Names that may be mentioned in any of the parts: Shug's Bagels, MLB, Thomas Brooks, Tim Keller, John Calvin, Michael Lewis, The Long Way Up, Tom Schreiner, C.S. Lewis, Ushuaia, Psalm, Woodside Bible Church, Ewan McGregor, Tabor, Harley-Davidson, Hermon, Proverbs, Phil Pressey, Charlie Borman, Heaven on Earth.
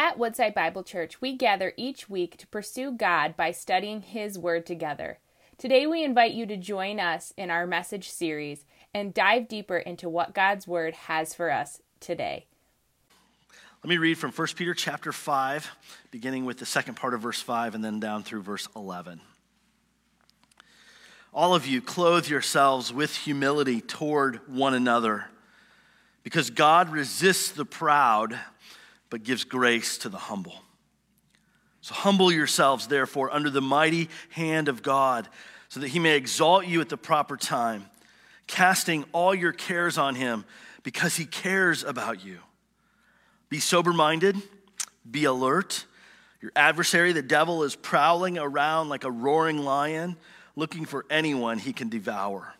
At Woodside Bible Church, we gather each week to pursue God by studying His Word together. Today we invite you to join us in our message series and dive deeper into what God's Word has for us today. Let me read from 1 Peter chapter 5, beginning with the second part of verse 5 and then down through verse 11. All of you, clothe yourselves with humility toward one another, because God resists the proud, but gives grace to the humble. So humble yourselves, therefore, under the mighty hand of God, so that He may exalt you at the proper time, casting all your cares on Him, because He cares about you. Be sober-minded, be alert. Your adversary, the devil, is prowling around like a roaring lion, looking for anyone he can devour.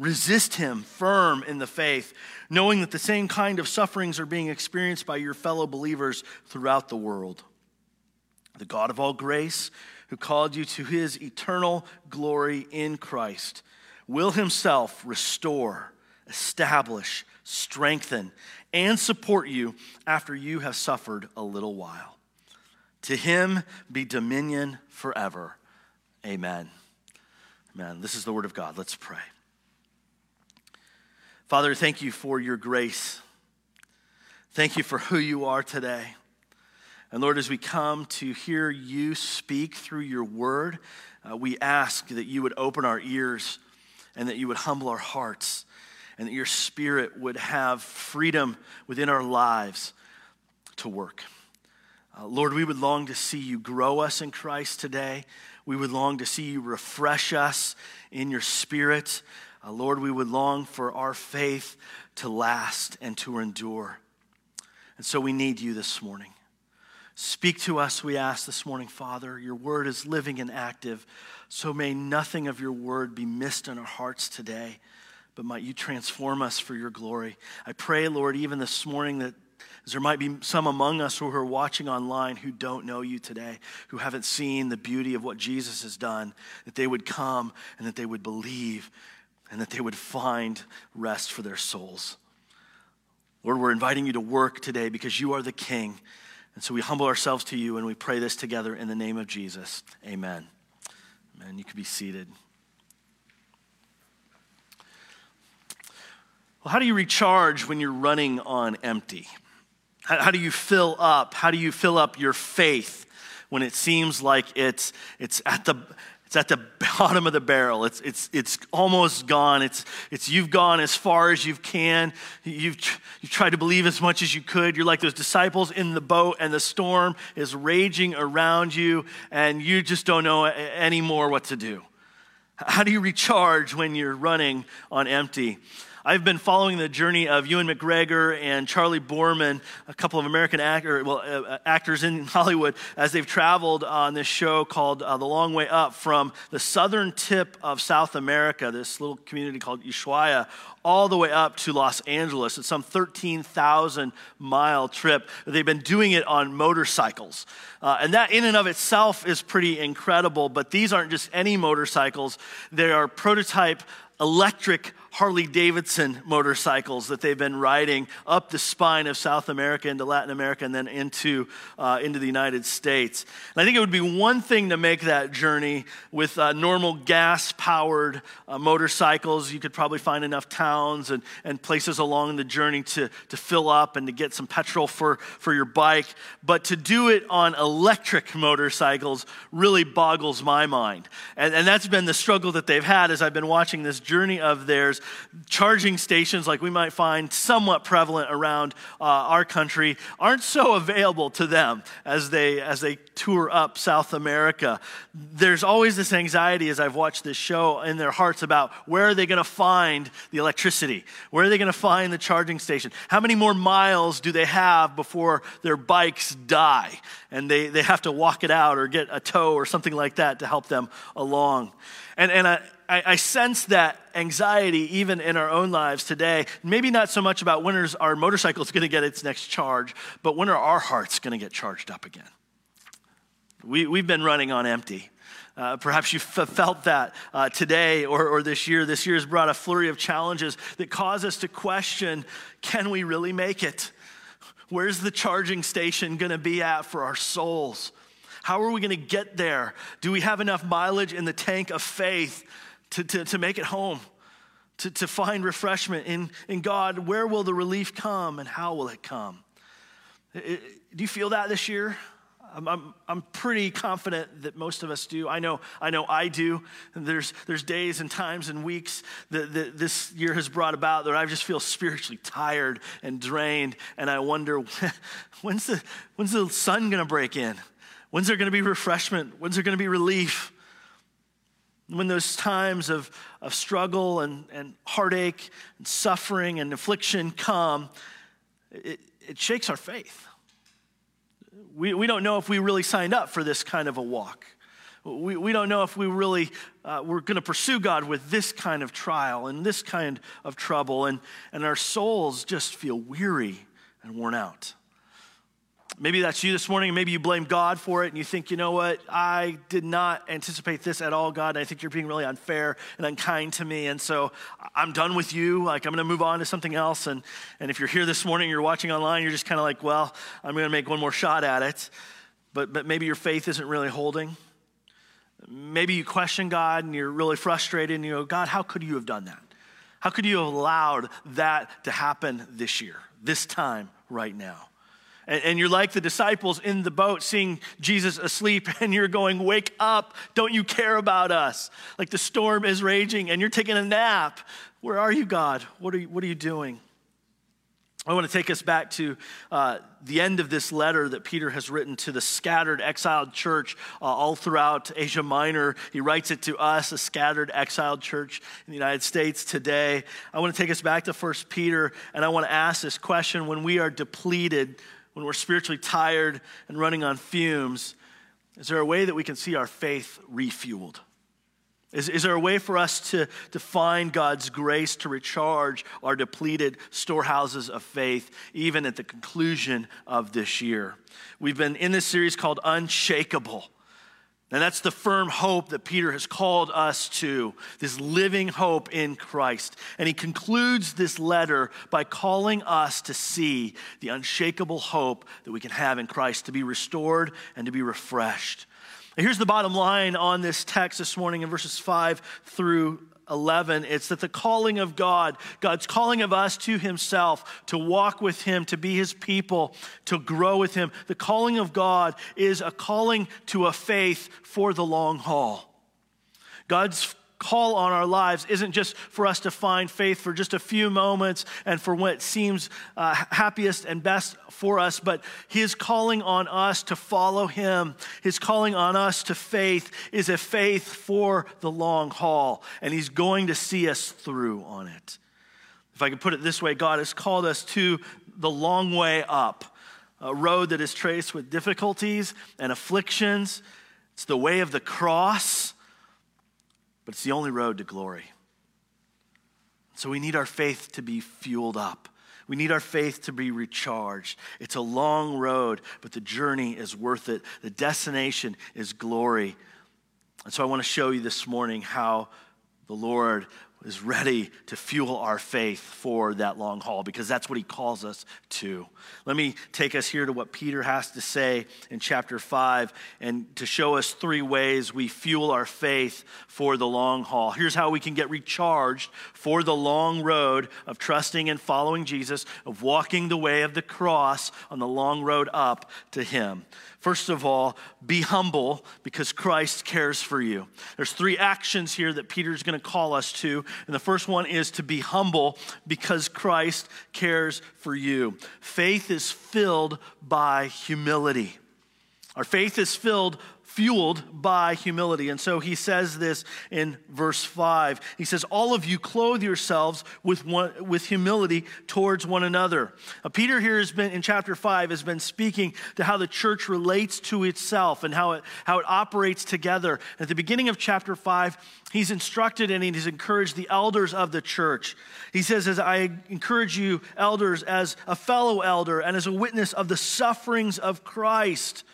Resist him firm in the faith, knowing that the same kind of sufferings are being experienced by your fellow believers throughout the world. The God of all grace, who called you to His eternal glory in Christ, will Himself restore, establish, strengthen, and support you after you have suffered a little while. To Him be dominion forever. Amen. Amen. This is the Word of God. Let's pray. Father, thank you for your grace. Thank you for who you are today. And Lord, as we come to hear you speak through your word, we ask that you would open our ears and that you would humble our hearts and that your Spirit would have freedom within our lives to work. Lord, we would long to see you grow us in Christ today. We would long to see you refresh us in your Spirit. Lord, we would long for our faith to last and to endure. And so we need you this morning. Speak to us, we ask this morning, Father. Your word is living and active, so may nothing of your word be missed in our hearts today, but might you transform us for your glory. I pray, Lord, even this morning that there might be some among us who are watching online who don't know you today, who haven't seen the beauty of what Jesus has done, that they would come and that they would believe and that they would find rest for their souls. Lord, we're inviting you to work today because you are the King. And so we humble ourselves to you and we pray this together in the name of Jesus. Amen. Amen. You can be seated. Well, how do you recharge when you're running on empty? How do you fill up? How do you fill up your faith when it seems like it's at the bottom of the barrel? It's almost gone. It's you've gone as far as you can. You've tried to believe as much as you could. You're like those disciples in the boat and the storm is raging around you and you just don't know anymore what to do. How do you recharge when you're running on empty? I've been following the journey of Ewan McGregor and Charlie Borman, a couple of American actors in Hollywood, as they've traveled on this show called The Long Way Up from the southern tip of South America, this little community called Ushuaia, all the way up to Los Angeles. It's some 13,000-mile trip. They've been doing it on motorcycles. And that in and of itself is pretty incredible, but these aren't just any motorcycles. They are prototype electric Harley-Davidson motorcycles that they've been riding up the spine of South America into Latin America and then into the United States. And I think it would be one thing to make that journey with normal gas-powered motorcycles. You could probably find enough towns and places along the journey to fill up and to get some petrol for your bike. But to do it on electric motorcycles really boggles my mind. And that's been the struggle that they've had as I've been watching this journey of theirs. Charging stations like we might find somewhat prevalent around our country aren't so available to them as they tour up South America. There's always this anxiety as I've watched this show in their hearts about where are they going to find the electricity? Where are they going to find the charging station? How many more miles do they have before their bikes die and they have to walk it out or get a tow or something like that to help them along? And I sense that anxiety even in our own lives today, maybe not so much about when is our motorcycle is going to get its next charge, but when are our hearts going to get charged up again? We've been running on empty. Perhaps you felt that today or this year. This year has brought a flurry of challenges that cause us to question, can we really make it? Where's the charging station going to be at for our souls? How are we going to get there? Do we have enough mileage in the tank of faith to make it home, to find refreshment in God? Where will the relief come and how will it come? Do you feel that this year? I'm pretty confident that most of us do. I know I do. There's days and times and weeks that this year has brought about that I just feel spiritually tired and drained, and I wonder, when's the sun gonna break in? When's there gonna be refreshment? When's there gonna be relief? When those times of struggle and heartache and suffering and affliction come, it shakes our faith. We don't know if we really signed up for this kind of a walk. We don't know if we really were going to pursue God with this kind of trial and this kind of trouble. And our souls just feel weary and worn out. Maybe that's you this morning, and maybe you blame God for it, and you think, you know what, I did not anticipate this at all, God, and I think you're being really unfair and unkind to me, and so I'm done with you, like I'm gonna move on to something else, and if you're here this morning, you're watching online, you're just kinda like, well, I'm gonna make one more shot at it, but maybe your faith isn't really holding. Maybe you question God, and you're really frustrated, and you go, God, how could you have done that? How could you have allowed that to happen this year, this time, right now? And you're like the disciples in the boat seeing Jesus asleep, and you're going, wake up, don't you care about us? Like the storm is raging and you're taking a nap. Where are you, God? What are you doing? I want to take us back to the end of this letter that Peter has written to the scattered exiled church all throughout Asia Minor. He writes it to us, a scattered exiled church in the United States today. I want to take us back to 1 Peter, and I want to ask this question: when we are depleted, when we're spiritually tired and running on fumes, is there a way that we can see our faith refueled? Is there a way for us to find God's grace to recharge our depleted storehouses of faith, even at the conclusion of this year? We've been in this series called Unshakable. And that's the firm hope that Peter has called us to, this living hope in Christ. And he concludes this letter by calling us to see the unshakable hope that we can have in Christ, to be restored and to be refreshed. And here's the bottom line on this text this morning in verses 5 through 11. It's that the calling of God, God's calling of us to himself, to walk with him, to be his people, to grow with him. The calling of God is a calling to a faith for the long haul. God's call on our lives isn't just for us to find faith for just a few moments and for what seems happiest and best for us, but his calling on us to follow him, his calling on us to faith is a faith for the long haul, and he's going to see us through on it. If I could put it this way, God has called us to the long way up, a road that is traced with difficulties and afflictions. It's the way of the cross, but it's the only road to glory. So we need our faith to be fueled up. We need our faith to be recharged. It's a long road, but the journey is worth it. The destination is glory. And so I want to show you this morning how the Lord is ready to fuel our faith for that long haul, because that's what he calls us to. Let me take us here to what Peter has to say in chapter 5 and to show us three ways we fuel our faith for the long haul. Here's how we can get recharged for the long road of trusting and following Jesus, of walking the way of the cross on the long road up to him. First of all, be humble because Christ cares for you. There's three actions here that Peter's going to call us to. And the first one is to be humble because Christ cares for you. Faith is filled by humility. Our faith is fueled by humility. And so he says this in verse 5. He says, all of you clothe yourselves with humility towards one another. Now, Peter here has been, in chapter 5, has been speaking to how the church relates to itself and how it operates together. At the beginning of chapter 5, he's instructed and he's encouraged the elders of the church. He says, as I encourage you, elders, as a fellow elder and as a witness of the sufferings of Christ,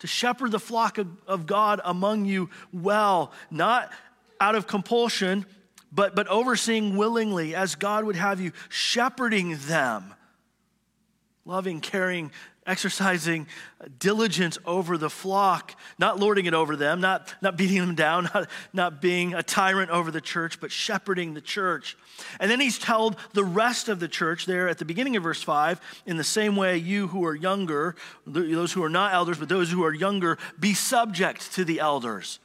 to shepherd the flock of God among you well, not out of compulsion, but overseeing willingly as God would have you, shepherding them loving, caring, exercising diligence over the flock, not lording it over them, not beating them down, not being a tyrant over the church, but shepherding the church. And then he's told the rest of the church there at the beginning of verse 5, in the same way you who are younger, those who are not elders, but those who are younger, be subject to the elders.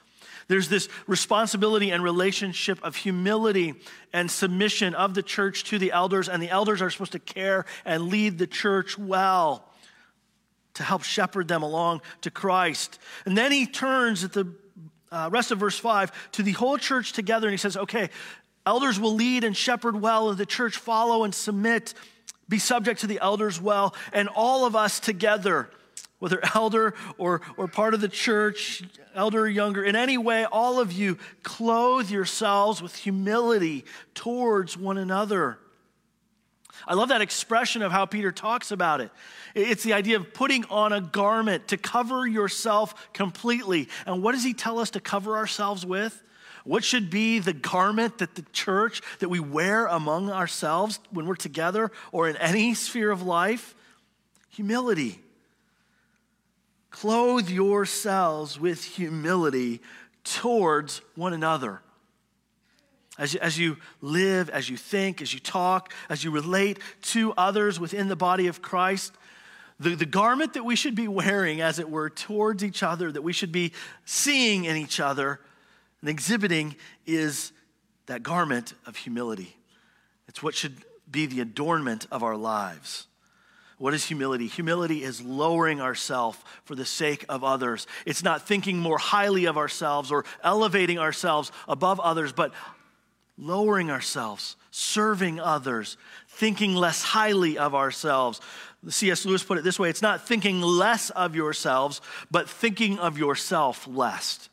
There's this responsibility and relationship of humility and submission of the church to the elders, and the elders are supposed to care and lead the church well, to help shepherd them along to Christ. And then he turns at the rest of verse 5 to the whole church together, and he says, okay, elders will lead and shepherd well, and the church follow and submit, be subject to the elders well, and all of us together, whether elder or part of the church, elder or younger, in any way, all of you clothe yourselves with humility towards one another. I love that expression of how Peter talks about it. It's the idea of putting on a garment to cover yourself completely. And what does he tell us to cover ourselves with? What should be the garment that the church, that we wear among ourselves when we're together or in any sphere of life? Humility. Clothe yourselves with humility towards one another. As you live, as you think, as you talk, as you relate to others within the body of Christ, the garment that we should be wearing, as it were, towards each other, that we should be seeing in each other and exhibiting, is that garment of humility. It's what should be the adornment of our lives. What is humility? Humility is lowering ourselves for the sake of others. It's not thinking more highly of ourselves or elevating ourselves above others, but lowering ourselves, serving others, thinking less highly of ourselves. C.S. Lewis put it this way: it's not thinking less of yourselves, but thinking of yourself less.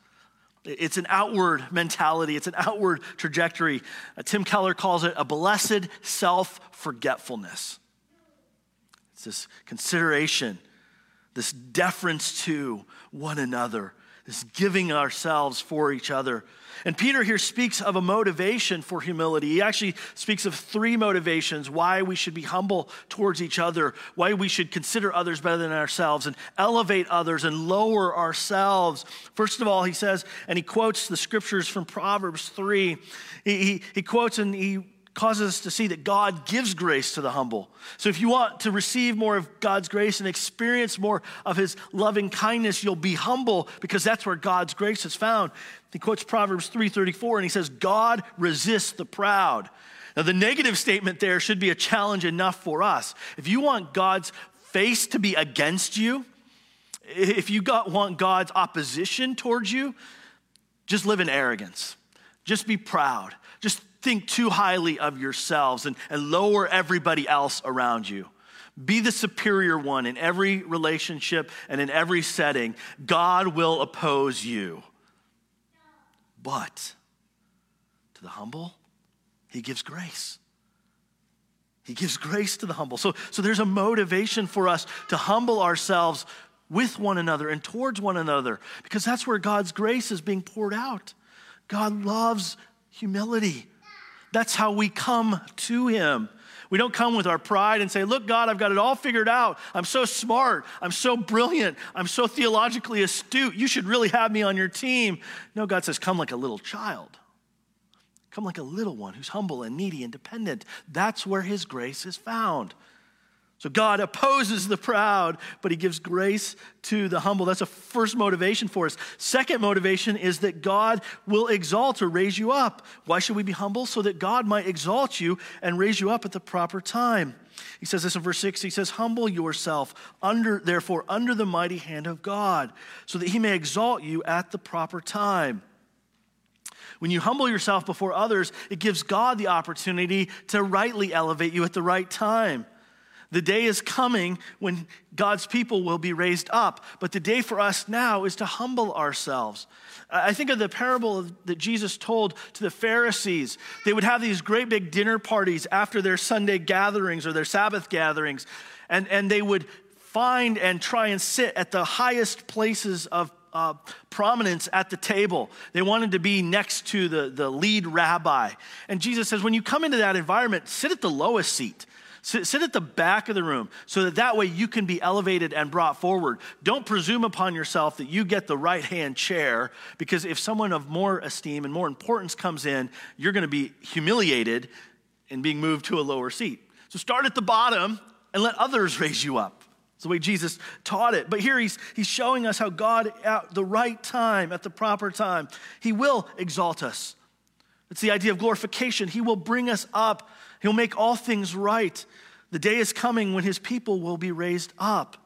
It's an outward mentality. It's an outward trajectory. Tim Keller calls it a blessed self-forgetfulness. It's this consideration, this deference to one another, this giving ourselves for each other. And Peter here speaks of a motivation for humility. He actually speaks of three motivations why we should be humble towards each other, why we should consider others better than ourselves and elevate others and lower ourselves. First of all, he says, and he quotes the scriptures from Proverbs 3. He quotes and he causes us to see that God gives grace to the humble. So if you want to receive more of God's grace and experience more of his loving kindness, you'll be humble, because that's where God's grace is found. He quotes Proverbs 3:34, and he says, God resists the proud. Now, the negative statement there should be a challenge enough for us. If you want God's face to be against you, if you want God's opposition towards you, just live in arrogance. Just be proud. Just think too highly of yourselves and lower everybody else around you. Be the superior one in every relationship and in every setting. God will oppose you. But to the humble, he gives grace. He gives grace to the humble. So there's a motivation for us to humble ourselves with one another and towards one another, because that's where God's grace is being poured out. God loves humility. That's how we come to him. We don't come with our pride and say, look, God, I've got it all figured out. I'm so smart. I'm so brilliant. I'm so theologically astute. You should really have me on your team. No, God says, come like a little child. Come like a little one who's humble and needy and dependent. That's where his grace is found. So God opposes the proud, but he gives grace to the humble. That's a first motivation for us. Second motivation is that God will exalt or raise you up. Why should we be humble? So that God might exalt you and raise you up at the proper time. He says this in verse 6. He says, humble yourself, therefore, under the mighty hand of God, so that he may exalt you at the proper time. When you humble yourself before others, it gives God the opportunity to rightly elevate you at the right time. The day is coming when God's people will be raised up, but the day for us now is to humble ourselves. I think of the parable that Jesus told to the Pharisees. They would have these great big dinner parties after their Sunday gatherings or their Sabbath gatherings, and they would find and try and sit at the highest places of prominence at the table. They wanted to be next to the lead rabbi. And Jesus says, when you come into that environment, sit at the lowest seat. Sit at the back of the room so that that way you can be elevated and brought forward. Don't presume upon yourself that you get the right-hand chair, because if someone of more esteem and more importance comes in, you're going to be humiliated and being moved to a lower seat. So start at the bottom and let others raise you up. It's the way Jesus taught it. But here he's showing us how God, at the right time, at the proper time, he will exalt us. It's the idea of glorification. He will bring us up. He'll make all things right. The day is coming when his people will be raised up.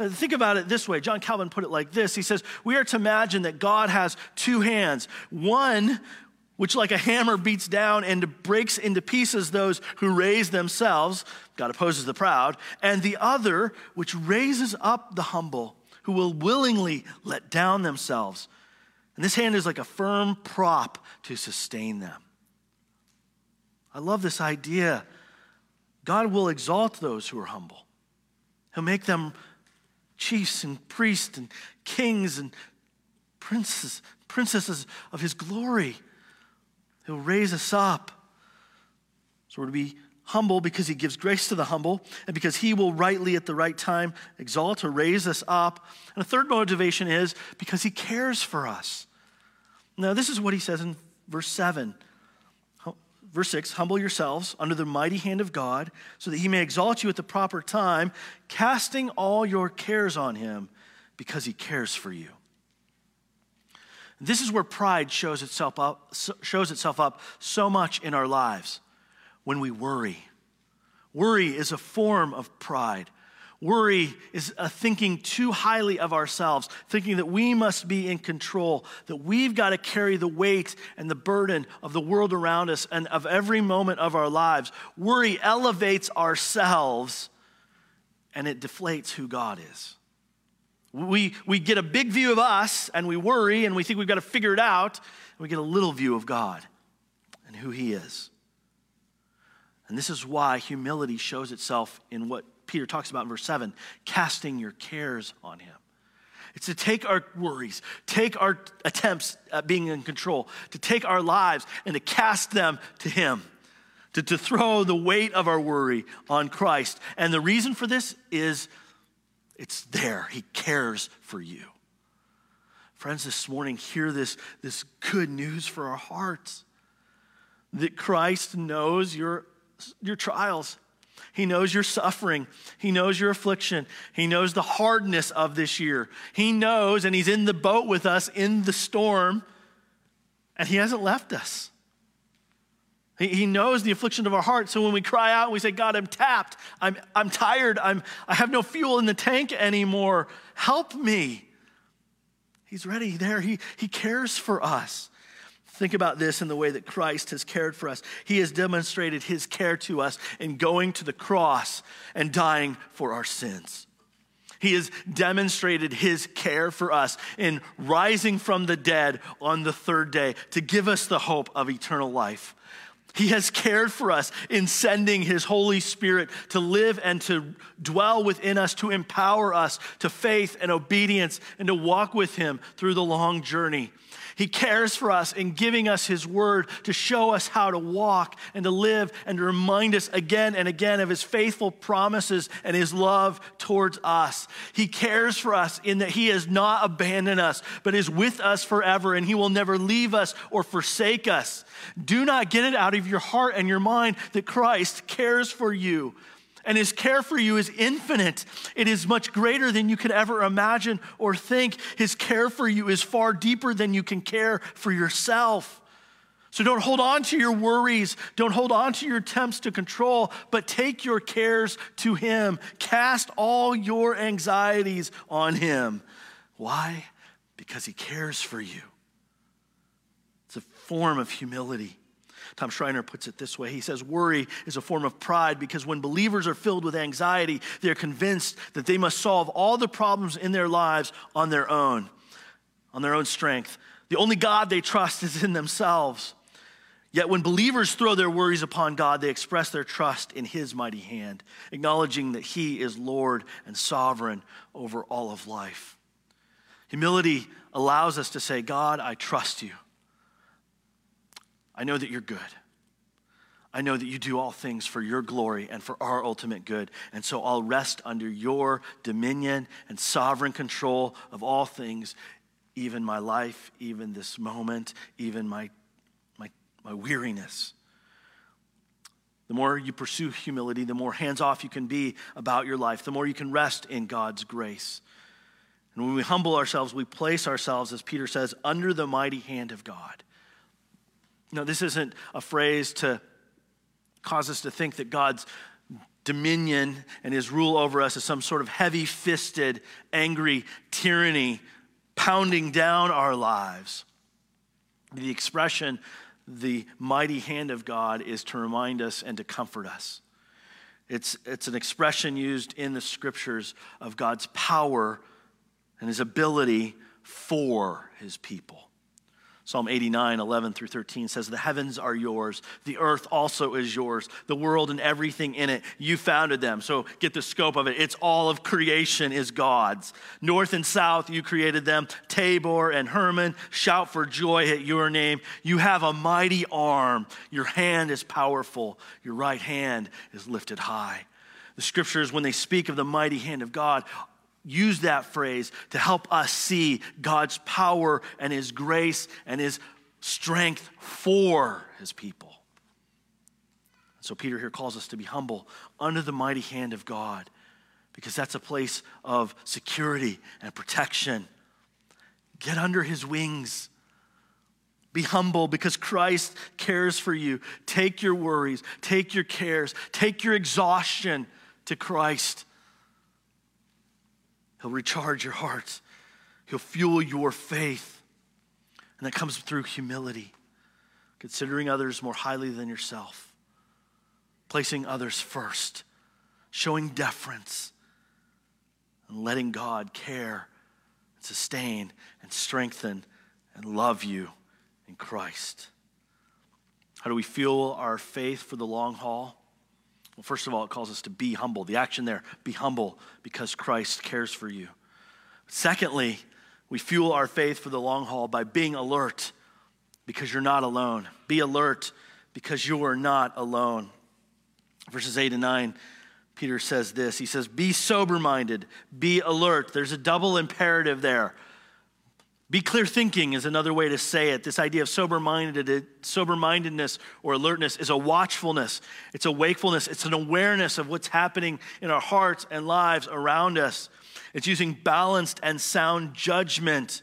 Think about it this way. John Calvin put it like this. He says, we are to imagine that God has two hands. One, which like a hammer beats down and breaks into pieces those who raise themselves. God opposes the proud. And the other, which raises up the humble, who will willingly let down themselves. And this hand is like a firm prop to sustain them. I love this idea. God will exalt those who are humble. He'll make them chiefs and priests and kings and princesses of his glory. He'll raise us up. So we're to be humble because he gives grace to the humble and because he will rightly at the right time exalt or raise us up. And a third motivation is because he cares for us. Now this is what he says in verse 6, humble yourselves under the mighty hand of God so that he may exalt you at the proper time, casting all your cares on him because he cares for you. This is where pride shows itself up so much in our lives. When we worry. Worry is a form of pride. Worry is a thinking too highly of ourselves, thinking that we must be in control, that we've got to carry the weight and the burden of the world around us and of every moment of our lives. Worry elevates ourselves and it deflates who God is. We get a big view of us and we worry and we think we've got to figure it out, and we get a little view of God and who he is. And this is why humility shows itself in what Peter talks about in verse 7, casting your cares on him. It's to take our worries, take our attempts at being in control, to take our lives and to cast them to him, to throw the weight of our worry on Christ. And the reason for this is it's there. He cares for you. Friends, this morning, hear this good news for our hearts, that Christ knows your trials. He knows your suffering. He knows your affliction. He knows the hardness of this year. He knows, and he's in the boat with us in the storm, and he hasn't left us. He knows the affliction of our heart. So when we cry out and we say, God, I'm tapped. I'm tired. I have no fuel in the tank anymore. Help me. He's ready there. He cares for us. Think about this in the way that Christ has cared for us. He has demonstrated his care to us in going to the cross and dying for our sins. He has demonstrated his care for us in rising from the dead on the third day to give us the hope of eternal life. He has cared for us in sending his Holy Spirit to live and to dwell within us, to empower us to faith and obedience and to walk with him through the long journey. He cares for us in giving us his word to show us how to walk and to live and to remind us again and again of his faithful promises and his love towards us. He cares for us in that he has not abandoned us, but is with us forever, and he will never leave us or forsake us. Do not get it out of your heart and your mind that Christ cares for you. And his care for you is infinite. It is much greater than you could ever imagine or think. His care for you is far deeper than you can care for yourself. So don't hold on to your worries. Don't hold on to your attempts to control, but take your cares to him. Cast all your anxieties on him. Why? Because he cares for you. It's a form of humility. Tom Schreiner puts it this way. He says, worry is a form of pride because when believers are filled with anxiety, they're convinced that they must solve all the problems in their lives on their own strength. The only God they trust is in themselves. Yet when believers throw their worries upon God, they express their trust in his mighty hand, acknowledging that he is Lord and sovereign over all of life. Humility allows us to say, God, I trust you. I know that you're good. I know that you do all things for your glory and for our ultimate good. And so I'll rest under your dominion and sovereign control of all things, even my life, even this moment, even my weariness. The more you pursue humility, the more hands-off you can be about your life, the more you can rest in God's grace. And when we humble ourselves, we place ourselves, as Peter says, under the mighty hand of God. Now, this isn't a phrase to cause us to think that God's dominion and his rule over us is some sort of heavy-fisted, angry tyranny pounding down our lives. The expression, the mighty hand of God, is to remind us and to comfort us. It's an expression used in the scriptures of God's power and his ability for his people. Psalm 89, 11 through 13 says, "The heavens are yours. The earth also is yours. The world and everything in it. You founded them." So get the scope of it. It's all of creation is God's. "North and south, you created them. Tabor and Hermon shout for joy at your name. You have a mighty arm. Your hand is powerful. Your right hand is lifted high." The scriptures, when they speak of the mighty hand of God, use that phrase to help us see God's power and his grace and his strength for his people. So Peter here calls us to be humble under the mighty hand of God, because that's a place of security and protection. Get under his wings. Be humble because Christ cares for you. Take your worries, take your cares, take your exhaustion to Christ. He'll recharge your heart. He'll fuel your faith. And that comes through humility, considering others more highly than yourself, placing others first, showing deference, and letting God care, and sustain, and strengthen, and love you in Christ. How do we fuel our faith for the long haul? Well, first of all, it calls us to be humble. The action there, be humble because Christ cares for you. Secondly, we fuel our faith for the long haul by being alert because you're not alone. Be alert because you are not alone. Verses 8 and 9, Peter says this. He says, "Be sober-minded, be alert." There's a double imperative there. Be clear-thinking is another way to say it. This idea of sober-mindedness or alertness is a watchfulness. It's a wakefulness. It's an awareness of what's happening in our hearts and lives around us. It's using balanced and sound judgment.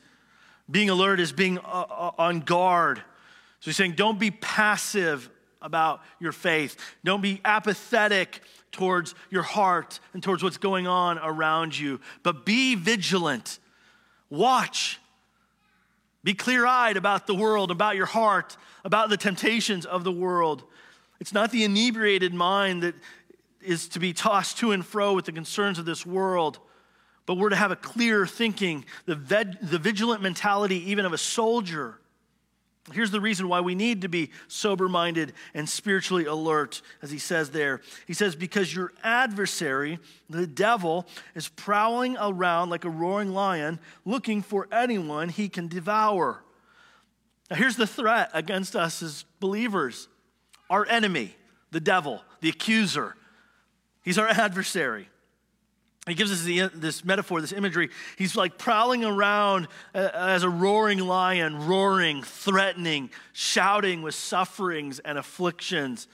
Being alert is being on guard. So he's saying don't be passive about your faith. Don't be apathetic towards your heart and towards what's going on around you. But be vigilant. Watch. Be clear-eyed about the world, about your heart, about the temptations of the world. It's not the inebriated mind that is to be tossed to and fro with the concerns of this world, but we're to have a clear thinking, the vigilant mentality even of a soldier. Here's the reason why we need to be sober-minded and spiritually alert, as he says there. He says, because your adversary, the devil, is prowling around like a roaring lion, looking for anyone he can devour. Now, here's the threat against us as believers. Our enemy, the devil, the accuser, he's our adversary. He gives us this metaphor, this imagery. He's like prowling around as a roaring lion, roaring, threatening, shouting with sufferings and afflictions.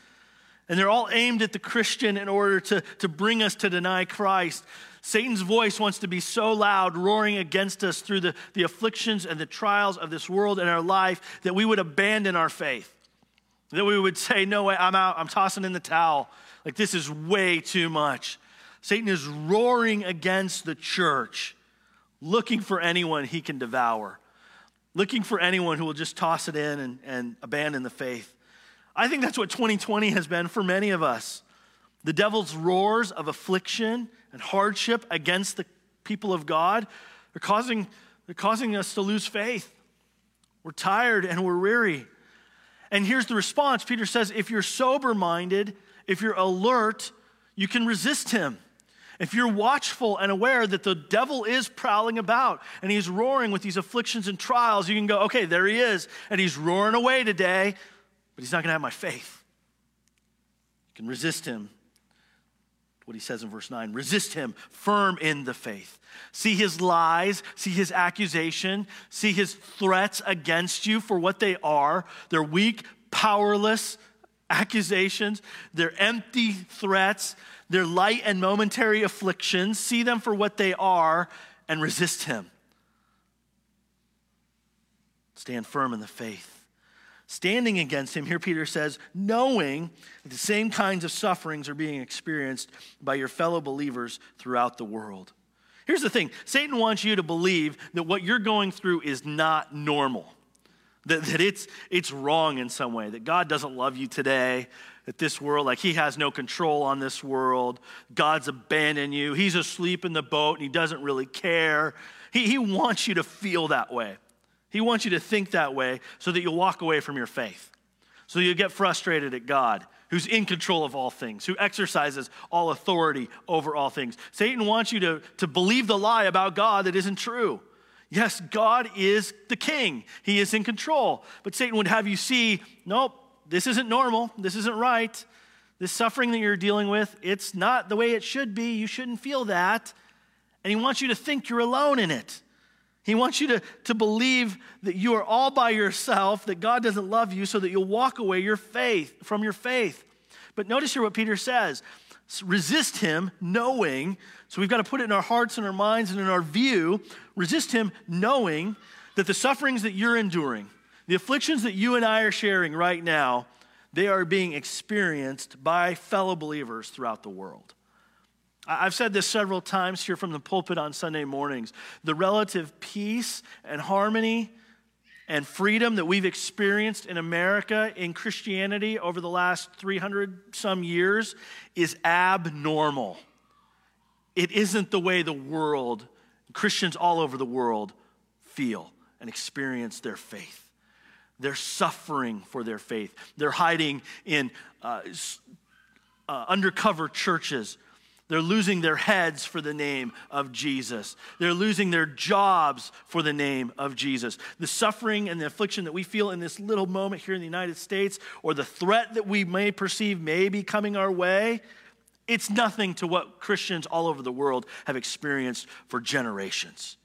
And they're all aimed at the Christian in order to bring us to deny Christ. Satan's voice wants to be so loud, roaring against us through the afflictions and the trials of this world and our life, that we would abandon our faith. That we would say, no way, I'm out, I'm tossing in the towel. Like, this is way too much. Satan is roaring against the church, looking for anyone he can devour, looking for anyone who will just toss it in and abandon the faith. I think that's what 2020 has been for many of us. The devil's roars of affliction and hardship against the people of God are causing us to lose faith. We're tired and we're weary. And here's the response. Peter says, if you're sober-minded, if you're alert, you can resist him. If you're watchful and aware that the devil is prowling about and he's roaring with these afflictions and trials, you can go, okay, there he is, and he's roaring away today, but he's not going to have my faith. can resist him. What he says in verse 9, resist him, firm in the faith. See his lies, see his accusation, see his threats against you for what they are. They're weak, powerless accusations. They're empty threats. They're light and momentary afflictions. See them for what they are and resist him. Stand firm in the faith. Standing against him, here Peter says, knowing that the same kinds of sufferings are being experienced by your fellow believers throughout the world. Here's the thing. Satan wants you to believe that what you're going through is not normal, that it's wrong in some way, that God doesn't love you today, that this world, like he has no control on this world, God's abandoned you, he's asleep in the boat and he doesn't really care. He wants you to feel that way. He wants you to think that way so that you'll walk away from your faith, so you'll get frustrated at God, who's in control of all things, who exercises all authority over all things. Satan wants you to believe the lie about God that isn't true. Yes, God is the king. He is in control. But Satan would have you see, nope, this isn't normal. This isn't right. This suffering that you're dealing with, it's not the way it should be. You shouldn't feel that. And he wants you to think you're alone in it. He wants you to believe that you are all by yourself, that God doesn't love you, so that you'll walk away from your faith. But notice here what Peter says. Resist him knowing, so we've got to put it in our hearts and our minds and in our view, resist him knowing that the sufferings that you're enduring, the afflictions that you and I are sharing right now, they are being experienced by fellow believers throughout the world. I've said this several times here from the pulpit on Sunday mornings. The relative peace and harmony and freedom that we've experienced in America in Christianity over the last 300 some years is abnormal. It isn't the way the world, Christians all over the world, feel and experience their faith. They're suffering for their faith. They're hiding in undercover churches. They're losing their heads for the name of Jesus. They're losing their jobs for the name of Jesus. The suffering and the affliction that we feel in this little moment here in the United States, or the threat that we may perceive may be coming our way, it's nothing to what Christians all over the world have experienced for generations.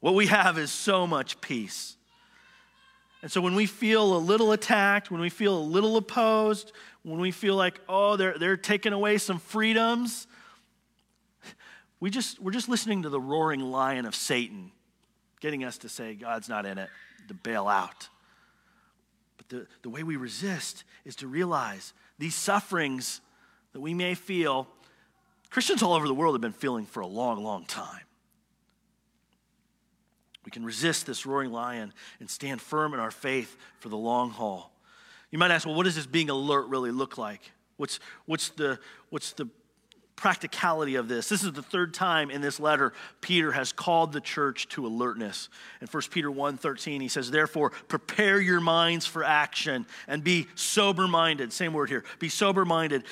What we have is so much peace. And so when we feel a little attacked, when we feel a little opposed, when we feel like, oh, they're taking away some freedoms, we're just listening to the roaring lion of Satan, getting us to say, God's not in it, to bail out. But the way we resist is to realize these sufferings that we may feel, Christians all over the world have been feeling for a long, long time. We can resist this roaring lion and stand firm in our faith for the long haul. You might ask, well, what does this being alert really look like? What's the practicality of this? This is the third time in this letter Peter has called the church to alertness. In 1 Peter 1:13, he says, therefore, prepare your minds for action and be sober-minded. Same word here. Be sober-minded.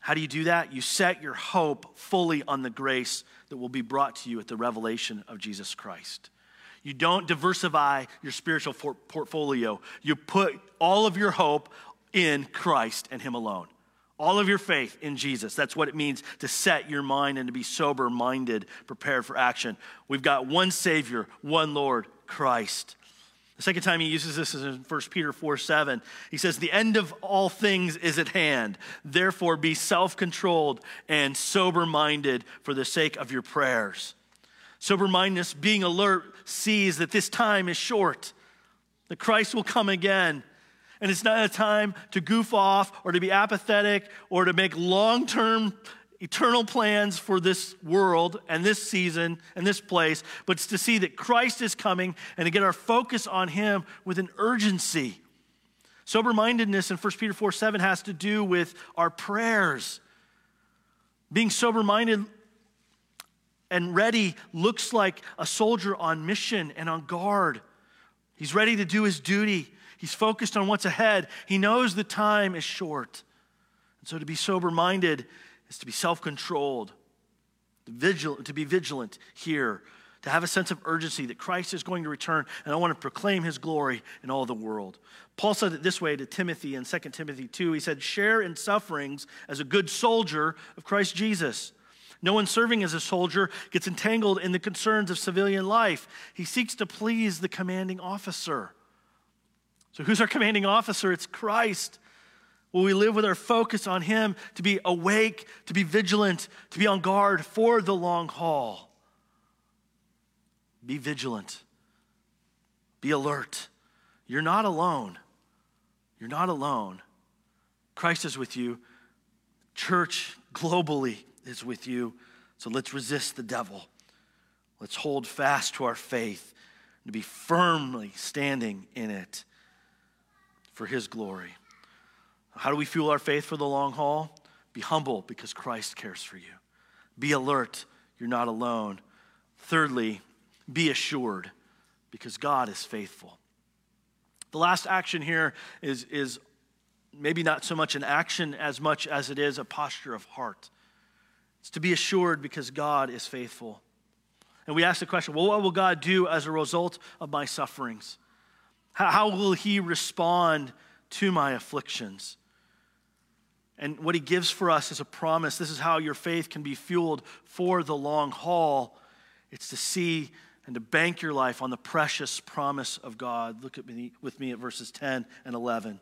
How do you do that? You set your hope fully on the grace that will be brought to you at the revelation of Jesus Christ. You don't diversify your spiritual portfolio. You put all of your hope in Christ and him alone. All of your faith in Jesus. That's what it means to set your mind and to be sober-minded, prepared for action. We've got one Savior, one Lord, Christ. The second time he uses this is in 1 Peter 4:7. He says, the end of all things is at hand. Therefore, be self-controlled and sober-minded for the sake of your prayers. Sober-mindedness, being alert, sees that this time is short, that Christ will come again. And it's not a time to goof off or to be apathetic or to make long-term eternal plans for this world and this season and this place, but it's to see that Christ is coming and to get our focus on him with an urgency. Sober-mindedness in 1 Peter 4:7 has to do with our prayers. Being sober-minded and ready looks like a soldier on mission and on guard. He's ready to do his duty. He's focused on what's ahead. He knows the time is short. And so to be sober-minded is to be self-controlled, to be vigilant here, to to have a sense of urgency that Christ is going to return, and I want to proclaim his glory in all the world. Paul said it this way to Timothy in 2 Timothy 2. He said, share in sufferings as a good soldier of Christ Jesus. No one serving as a soldier gets entangled in the concerns of civilian life. He seeks to please the commanding officer. So who's our commanding officer? It's Christ. Will we live with our focus on him to be awake, to be vigilant, to be on guard for the long haul? Be vigilant. Be alert. You're not alone. You're not alone. Christ is with you. Church globally is with you. So let's resist the devil. Let's hold fast to our faith and be firmly standing in it for his glory. How do we fuel our faith for the long haul? Be humble because Christ cares for you. Be alert. You're not alone. Thirdly, be assured because God is faithful. The last action here is maybe not so much an action as much as it is a posture of heart. It's to be assured because God is faithful. And we ask the question, well, what will God do as a result of my sufferings? How will he respond to my afflictions? And what he gives for us is a promise. This is how your faith can be fueled for the long haul. It's to see and to bank your life on the precious promise of God. Look with me at verses 10 and 11.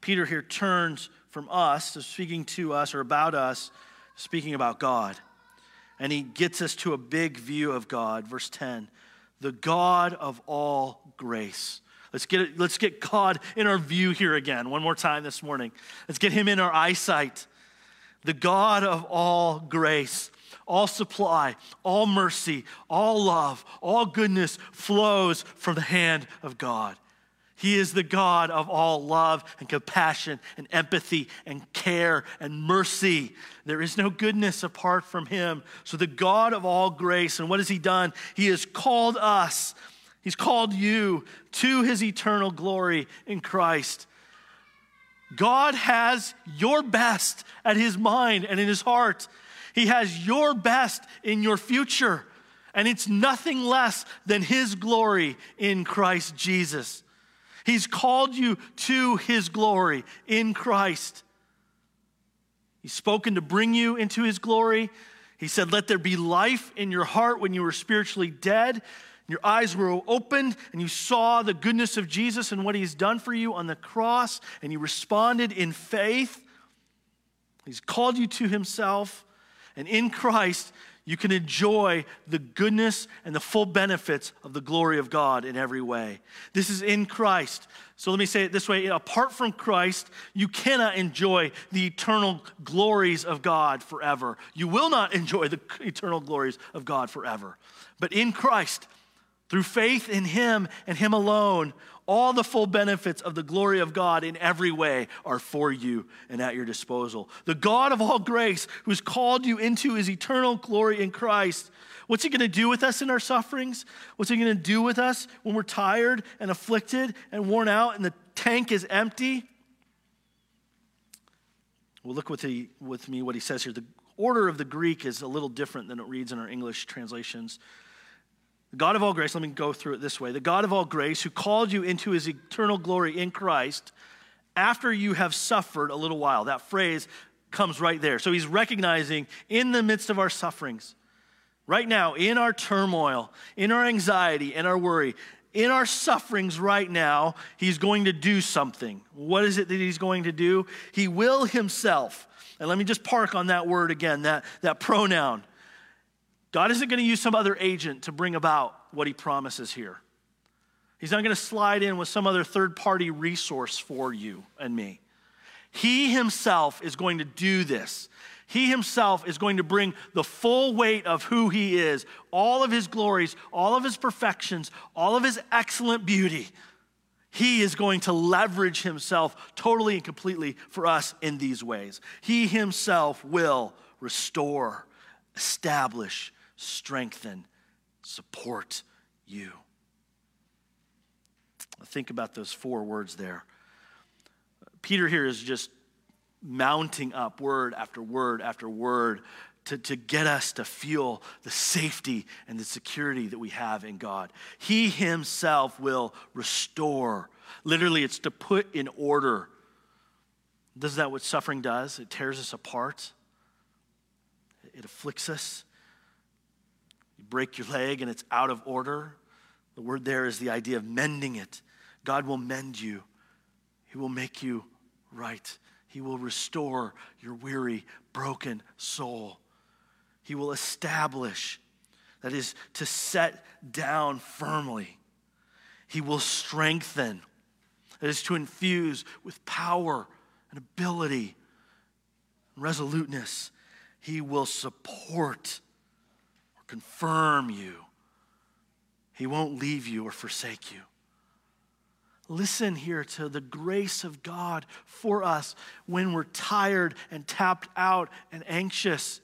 Peter here turns from us, so speaking to us or about us, speaking about God. And he gets us to a big view of God. Verse 10, the God of all grace. Let's get God in our view here again, one more time this morning. Let's get him in our eyesight. The God of all grace, all supply, all mercy, all love, all goodness flows from the hand of God. He is the God of all love and compassion and empathy and care and mercy. There is no goodness apart from him. So the God of all grace, and what has he done? He has called us. He's called you to his eternal glory in Christ. God has your best at his mind and in his heart. He has your best in your future. And it's nothing less than his glory in Christ Jesus. He's called you to his glory in Christ. He's spoken to bring you into his glory. He said, let there be life in your heart when you were spiritually dead. Your eyes were opened and you saw the goodness of Jesus and what he's done for you on the cross, and you responded in faith. He's called you to himself, and in Christ you can enjoy the goodness and the full benefits of the glory of God in every way. This is in Christ. So let me say it this way. Apart from Christ, you cannot enjoy the eternal glories of God forever. You will not enjoy the eternal glories of God forever. But in Christ, through faith in him and him alone, all the full benefits of the glory of God in every way are for you and at your disposal. The God of all grace, who's called you into his eternal glory in Christ, what's he going to do with us in our sufferings? What's he going to do with us when we're tired and afflicted and worn out and the tank is empty? Well, look with me what he says here. The order of the Greek is a little different than it reads in our English translations. The God of all grace, let me go through it this way. The God of all grace, who called you into his eternal glory in Christ after you have suffered a little while. That phrase comes right there. So he's recognizing in the midst of our sufferings, right now, in our turmoil, in our anxiety, in our worry, in our sufferings right now, he's going to do something. What is it that he's going to do? He will himself. And let me just park on that word again, that pronoun. God isn't going to use some other agent to bring about what he promises here. He's not going to slide in with some other third-party resource for you and me. He himself is going to do this. He himself is going to bring the full weight of who he is, all of his glories, all of his perfections, all of his excellent beauty. He is going to leverage himself totally and completely for us in these ways. He himself will restore, establish, strengthen, support you. Think about those four words there. Peter here is just mounting up word after word after word to get us to feel the safety and the security that we have in God. He himself will restore. Literally, it's to put in order. Isn't that what suffering does? It tears us apart. It afflicts us. You break your leg and it's out of order. The word there is the idea of mending it. God will mend you. He will make you right. He will restore your weary, broken soul. He will establish, that is, to set down firmly. He will strengthen, that is, to infuse with power and ability and resoluteness. He will support or confirm you. He won't leave you or forsake you. Listen here to the grace of God for us when we're tired and tapped out and anxious.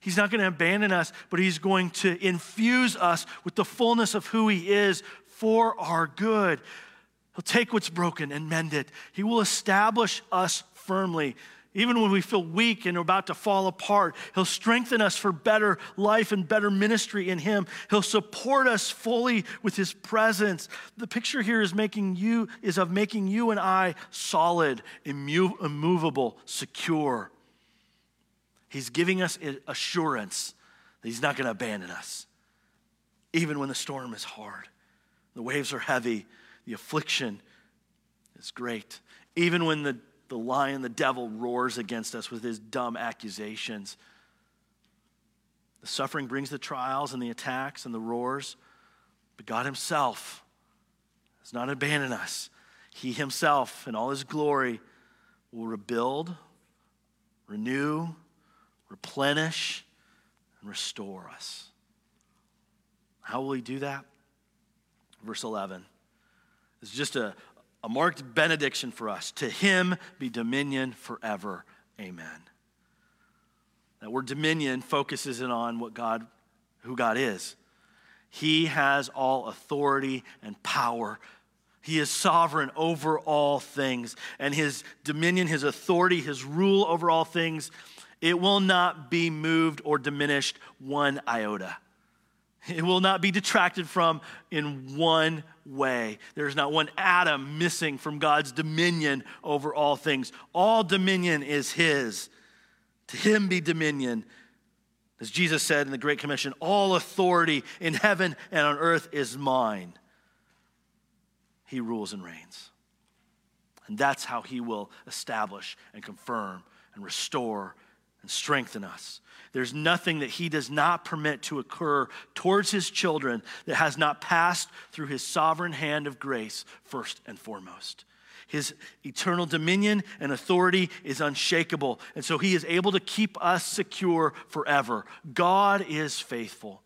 He's not going to abandon us, but he's going to infuse us with the fullness of who he is for our good. He'll take what's broken and mend it. He will establish us firmly. Even when we feel weak and are about to fall apart, he'll strengthen us for better life and better ministry in him. He'll support us fully with his presence. The picture here is of making you and I solid, immovable, secure. He's giving us assurance that he's not going to abandon us, even when the storm is hard, the waves are heavy, the affliction is great, even when the lion, the devil, roars against us with his dumb accusations. The suffering brings the trials and the attacks and the roars, but God himself has not abandoned us. He himself, in all his glory, will rebuild, renew, replenish, and restore us. How will he do that? Verse 11. It's just a marked benediction for us. To him be dominion forever. Amen. That word dominion focuses in on who God is. He has all authority and power. He is sovereign over all things. And his dominion, his authority, his rule over all things, it will not be moved or diminished one iota. It will not be detracted from in one way. There's not one atom missing from God's dominion over all things. All dominion is his. To him be dominion. As Jesus said in the Great Commission, all authority in heaven and on earth is mine. He rules and reigns. And that's how he will establish and confirm and restore and strengthen us. There's nothing that he does not permit to occur towards his children that has not passed through his sovereign hand of grace first and foremost. His eternal dominion and authority is unshakable, and so he is able to keep us secure forever. God is faithful.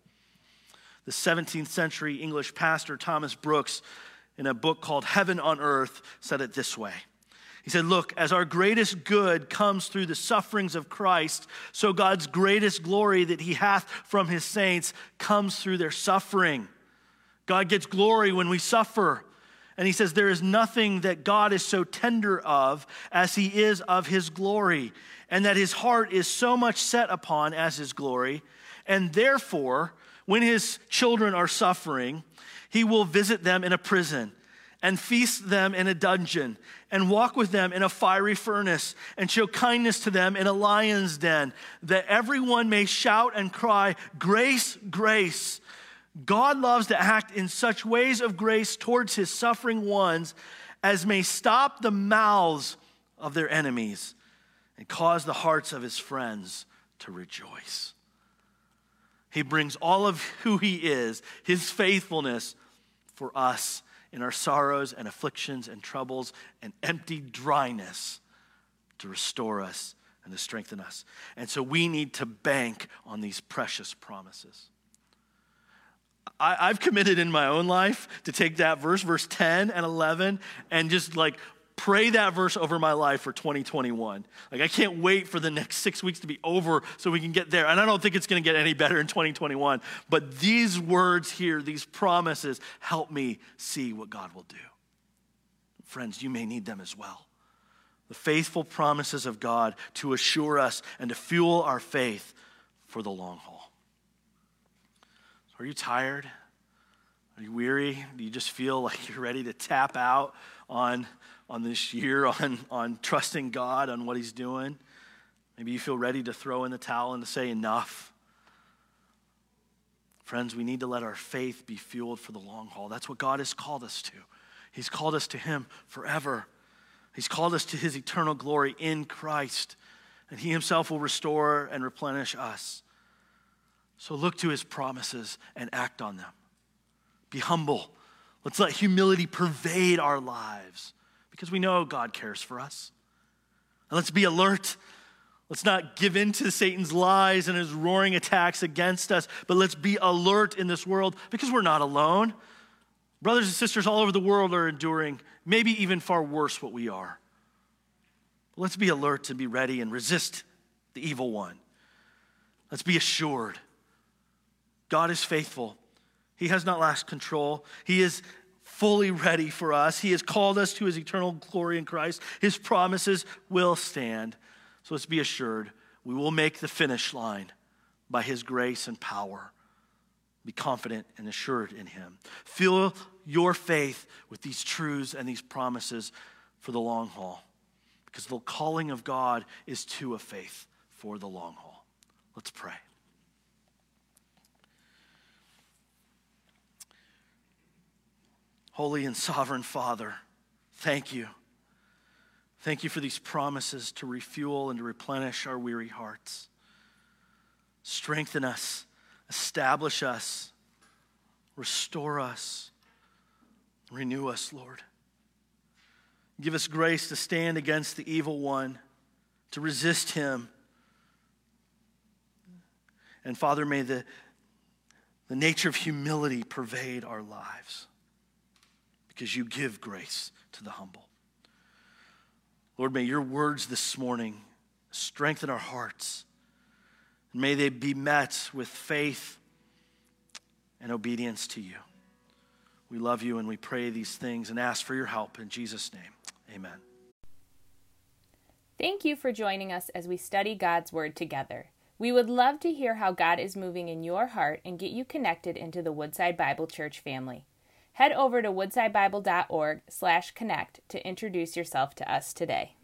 The 17th century English pastor Thomas Brooks, in a book called Heaven on Earth, said it this way. He said, look, as our greatest good comes through the sufferings of Christ, so God's greatest glory that he hath from his saints comes through their suffering. God gets glory when we suffer. And he says, there is nothing that God is so tender of as he is of his glory, and that his heart is so much set upon as his glory. And therefore, when his children are suffering, he will visit them in a prison, and feast them in a dungeon, and walk with them in a fiery furnace, and show kindness to them in a lion's den, that everyone may shout and cry, grace, grace. God loves to act in such ways of grace towards his suffering ones as may stop the mouths of their enemies and cause the hearts of his friends to rejoice. He brings all of who he is, his faithfulness for us, in our sorrows and afflictions and troubles and empty dryness to restore us and to strengthen us. And so we need to bank on these precious promises. I've committed in my own life to take that verse 10 and 11, and just like pray that verse over my life for 2021. Like, I can't wait for the next 6 weeks to be over so we can get there. And I don't think it's going to get any better in 2021. But these words here, these promises, help me see what God will do. Friends, you may need them as well. The faithful promises of God to assure us and to fuel our faith for the long haul. So are you tired? Are you weary? Do you just feel like you're ready to tap out on this year, on trusting God, on what he's doing? Maybe you feel ready to throw in the towel and to say enough. Friends, we need to let our faith be fueled for the long haul. That's what God has called us to. He's called us to him forever. He's called us to his eternal glory in Christ, and he himself will restore and replenish us. So look to his promises and act on them. Be humble. Let's let humility pervade our lives because we know God cares for us. And let's be alert. Let's not give in to Satan's lies and his roaring attacks against us, but let's be alert in this world because we're not alone. Brothers and sisters all over the world are enduring, maybe even far worse what we are. Let's be alert and be ready and resist the evil one. Let's be assured. God is faithful. He has not lost control. He is fully ready for us. He has called us to his eternal glory in Christ. His promises will stand. So let's be assured we will make the finish line by his grace and power. Be confident and assured in him. Fill your faith with these truths and these promises for the long haul, because the calling of God is to a faith for the long haul. Let's pray. Holy and sovereign Father, thank you. Thank you for these promises to refuel and to replenish our weary hearts. Strengthen us, establish us, restore us, renew us, Lord. Give us grace to stand against the evil one, to resist him. And Father, may the nature of humility pervade our lives, because you give grace to the humble. Lord, may your words this morning strengthen our hearts. And may they be met with faith and obedience to you. We love you and we pray these things and ask for your help in Jesus' name. Amen. Thank you for joining us as we study God's word together. We would love to hear how God is moving in your heart and get you connected into the Woodside Bible Church family. Head over to woodsidebible.org/connect to introduce yourself to us today.